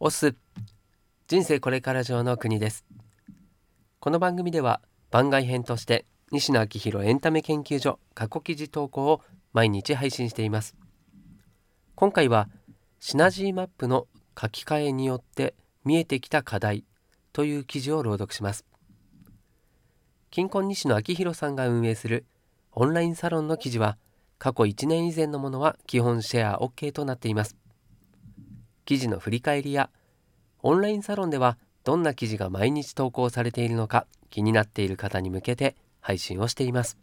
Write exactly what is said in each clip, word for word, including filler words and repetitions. オス人生これから上の国です。この番組では番外編として西野昭弘エンタメ研究所過去記事投稿を毎日配信しています。今回はシナジーマップの書き換えによって見えてきた課題という記事を朗読します。近婚西野昭弘さんが運営するオンラインサロンの記事は過去いちねん以前のものは基本シェア OK となっています。記事の振り返りやオンラインサロンではどんな記事が毎日投稿されているのか気になっている方に向けて配信をしています。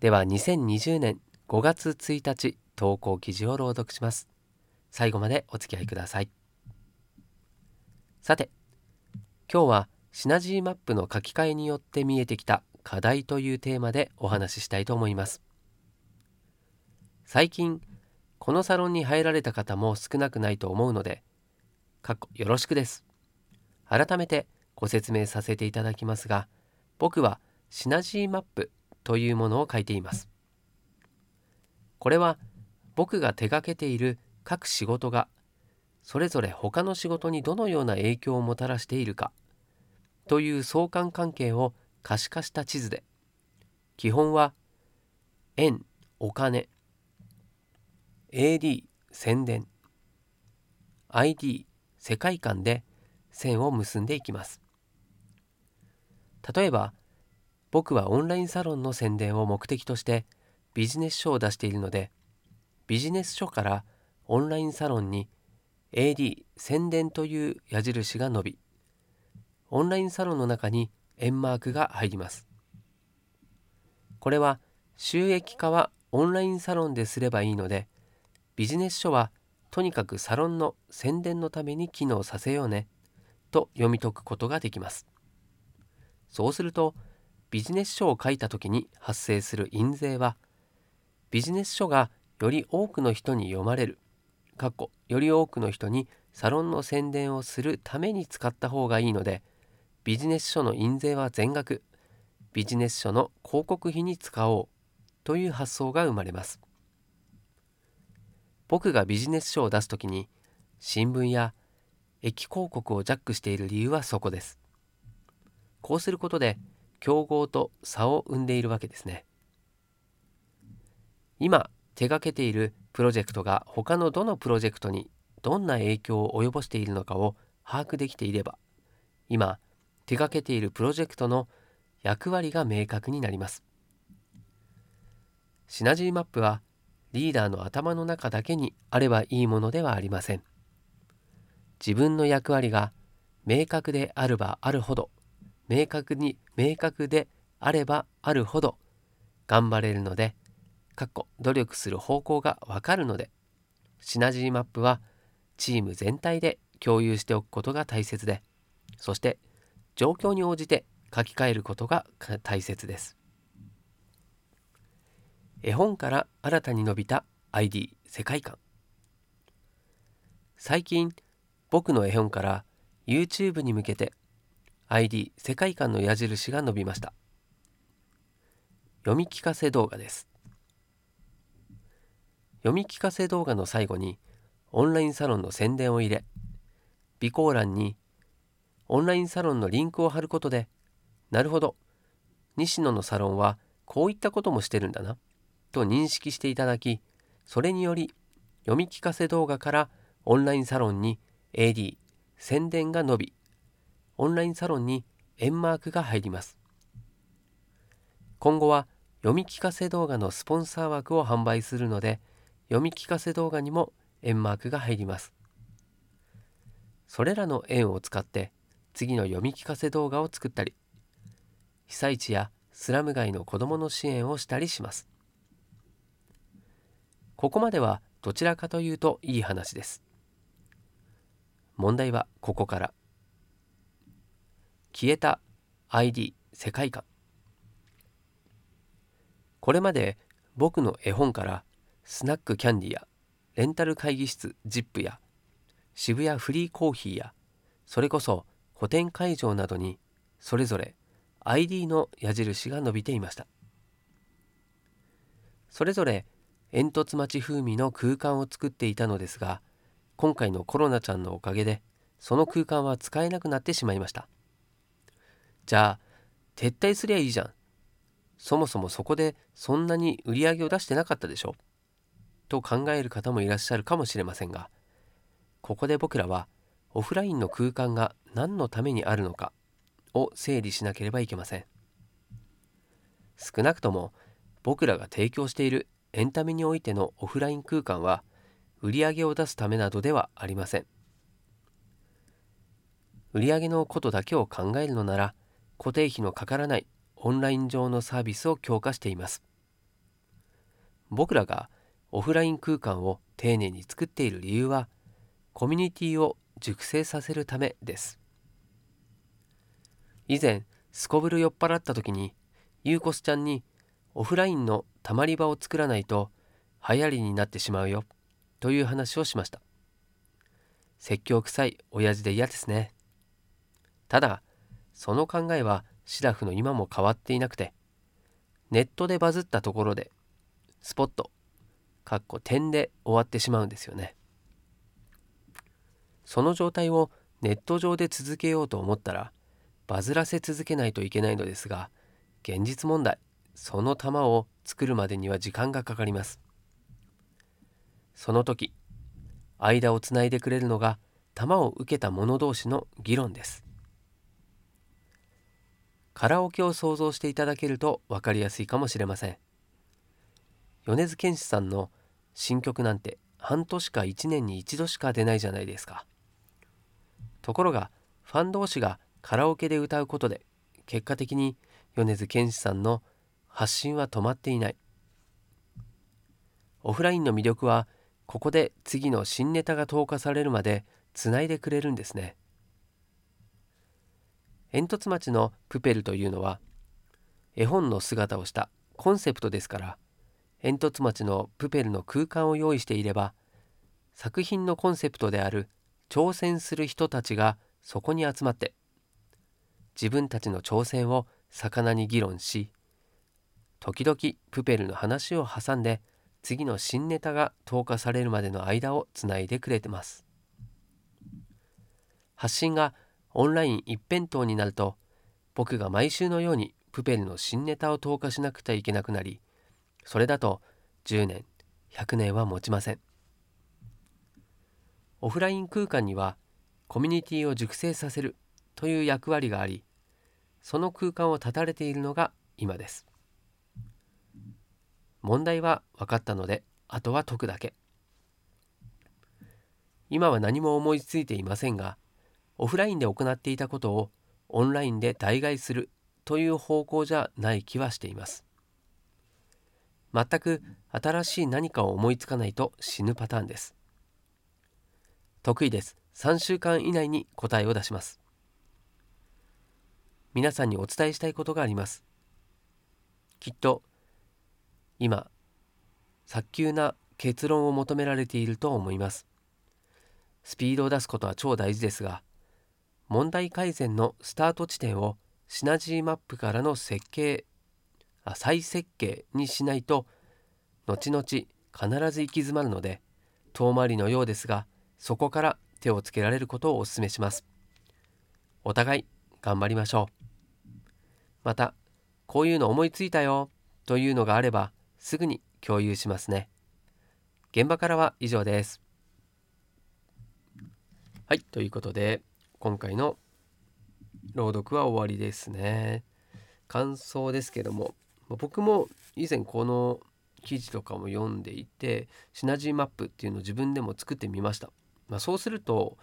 ではにせんにじゅうねんごがつついたち投稿記事を朗読します。最後までお付き合いください。さて、今日はシナジーマップの書き換えによって見えてきた課題というテーマでお話ししたいと思います。最近このサロンに入られた方も少なくないと思うので、かっこよろしくです。改めてご説明させていただきますが、僕はシナジーマップというものを書いています。これは僕が手掛けている各仕事が、それぞれ他の仕事にどのような影響をもたらしているか、という相関関係を可視化した地図で、基本は円、お金、エーディー 宣伝、アイディー 世界観で線を結んでいきます。例えば、僕はオンラインサロンの宣伝を目的としてビジネス書を出しているので、ビジネス書からオンラインサロンに エーディー 宣伝という矢印が伸び、オンラインサロンの中に円マークが入ります。これは収益化はオンラインサロンですればいいので、ビジネス書はとにかくサロンの宣伝のために機能させようねと読み解くことができます。そうするとビジネス書を書いたときに発生する印税はビジネス書がより多くの人に読まれるかっこより多くの人にサロンの宣伝をするために使った方がいいのでビジネス書の印税は全額ビジネス書の広告費に使おうという発想が生まれます。僕がビジネス書を出すときに新聞や駅広告をジャックしている理由はそこです。こうすることで競合と差を生んでいるわけですね。今手掛けているプロジェクトが他のどのプロジェクトにどんな影響を及ぼしているのかを把握できていれば、今手掛けているプロジェクトの役割が明確になります。シナジーマップはリーダーの頭の中だけにあればいいものではありません。自分の役割が明確であればあるほど、明確に明確であればあるほど頑張れるので、かっこ努力する方向がわかるので、シナジーマップはチーム全体で共有しておくことが大切で、そして状況に応じて書き換えることが大切です。絵本から新たに伸びた アイディー 世界観。最近僕の絵本から YouTube に向けて アイディー 世界観の矢印が伸びました。読み聞かせ動画です。読み聞かせ動画の最後にオンラインサロンの宣伝を入れ、備考欄にオンラインサロンのリンクを貼ることで、なるほど、西野のサロンはこういったこともしてるんだなと認識していただき、それにより読み聞かせ動画からオンラインサロンに エーディー 宣伝が伸び、オンラインサロンに円マークが入ります。今後は読み聞かせ動画のスポンサー枠を販売するので、読み聞かせ動画にも円マークが入ります。それらの円を使って次の読み聞かせ動画を作ったり、被災地やスラム街の子どもの支援をしたりします。ここまではどちらかというといい話です。問題はここから。消えた アイディー 世界観。これまで僕の絵本からスナックキャンディやレンタル会議室ジップや渋谷フリーコーヒーやそれこそ個展会場などにそれぞれ アイディー の矢印が伸びていました。それぞれ煙突町風味の空間を作っていたのですが、今回のコロナちゃんのおかげでその空間は使えなくなってしまいました。じゃあ撤退すりゃいいじゃん、そもそもそこでそんなに売り上げを出してなかったでしょと考える方もいらっしゃるかもしれませんが、ここで僕らはオフラインの空間が何のためにあるのかを整理しなければいけません。少なくとも僕らが提供しているエンタメにおいてのオフライン空間は売り上げを出すためなどではありません。売り上げのことだけを考えるのなら、固定費のかからないオンライン上のサービスを強化しています。僕らがオフライン空間を丁寧に作っている理由は、コミュニティを熟成させるためです。以前、すこぶる酔っ払った時に、ゆうこすちゃんにオフラインのたまり場を作らないと流行りになってしまうよという話をしました。説教臭い親父で嫌ですね。ただ、その考えはシラフの今も変わっていなくて、ネットでバズったところで、スポット、かっこ点で終わってしまうんですよね。その状態をネット上で続けようと思ったら、バズらせ続けないといけないのですが、現実問題、その玉を作るまでには時間がかかります。その時、間をつないでくれるのが、玉を受けた者同士の議論です。カラオケを想像していただけると分かりやすいかもしれません。米津玄師さんの新曲なんて半年かいちねんに一度しか出ないじゃないですか。ところがファン同士がカラオケで歌うことで、結果的に米津玄師さんの発信は止まっていない。オフラインの魅力はここで次の新ネタが投下されるまでつないでくれるんですね。煙突町のプペルというのは絵本の姿をしたコンセプトですから、煙突町のプペルの空間を用意していれば、作品のコンセプトである挑戦する人たちがそこに集まって自分たちの挑戦を魚に議論し、時々プペルの話を挟んで次の新ネタが投下されるまでの間をつないでくれてます。発信がオンライン一辺倒になると、僕が毎週のようにプペルの新ネタを投下しなくてはいけなくなり、それだとじゅうねん、ひゃくねんは持ちません。オフライン空間にはコミュニティを熟成させるという役割があり、その空間を断たれているのが今です。問題は分かったので、あとは解くだけ。今は何も思いついていませんが、オフラインで行っていたことをオンラインで代替するという方向じゃない気はしています。全く新しい何かを思いつかないと死ぬパターンです。得意です。さんしゅうかん以内に答えを出します。皆さんにお伝えしたいことがあります。きっと今、早急な結論を求められていると思います。スピードを出すことは超大事ですが、問題改善のスタート地点をシナジーマップからの設計、あ、再設計にしないと、後々必ず行き詰まるので、遠回りのようですが、そこから手をつけられることをお勧めします。お互い頑張りましょう。また、こういうの思いついたよというのがあれば、すぐに共有しますね。現場からは以上です。はい、ということで、今回の朗読は終わりですね。感想ですけども、僕も以前この記事とかも読んでいて、シナジーマップっていうのを自分でも作ってみました。まあ、そうすると、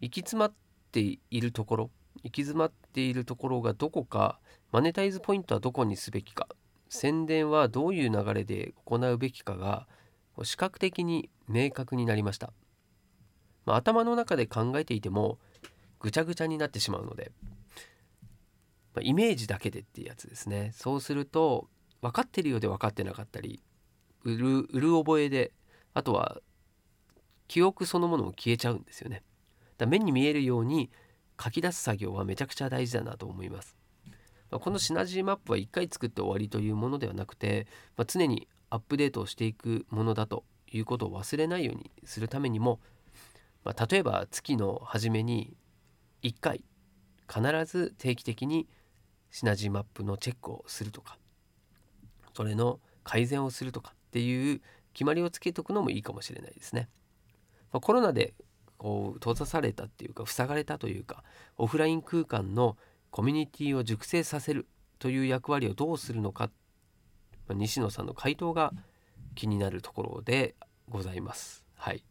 行き詰まっているところ、行き詰まっているところがどこか、マネタイズポイントはどこにすべきか、宣伝はどういう流れで行うべきかが、視覚的に明確になりました。まあ、頭の中で考えていてもぐちゃぐちゃになってしまうので、まあ、イメージだけでっていうやつですね。そうすると分かってるようで分かってなかったり、うる、うる覚えで、あとは記憶そのものも消えちゃうんですよね。だから目に見えるように書き出す作業はめちゃくちゃ大事だなと思います。まあ、このシナジーマップは一回作って終わりというものではなくて、まあ、常にアップデートをしていくものだということを忘れないようにするためにも、まあ、例えば月の初めにいっかい必ず定期的にシナジーマップのチェックをするとか、それの改善をするとかっていう決まりをつけておくのもいいかもしれないですね。まあ、コロナでこう閉ざされたっていうか塞がれたというか、オフライン空間のコミュニティを熟成させるという役割をどうするのか、まあ、西野さんの回答が気になるところでございます。はい、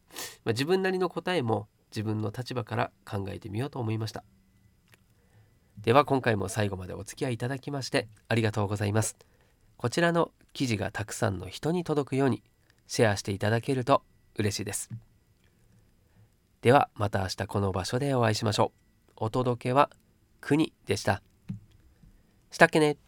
まあ、自分なりの答えも自分の立場から考えてみようと思いました。では今回も最後までお付き合いいただきましてありがとうございます。こちらの記事がたくさんの人に届くようにシェアしていただけると嬉しいです。ではまた明日この場所でお会いしましょう。お届けはくにでした。したっけね。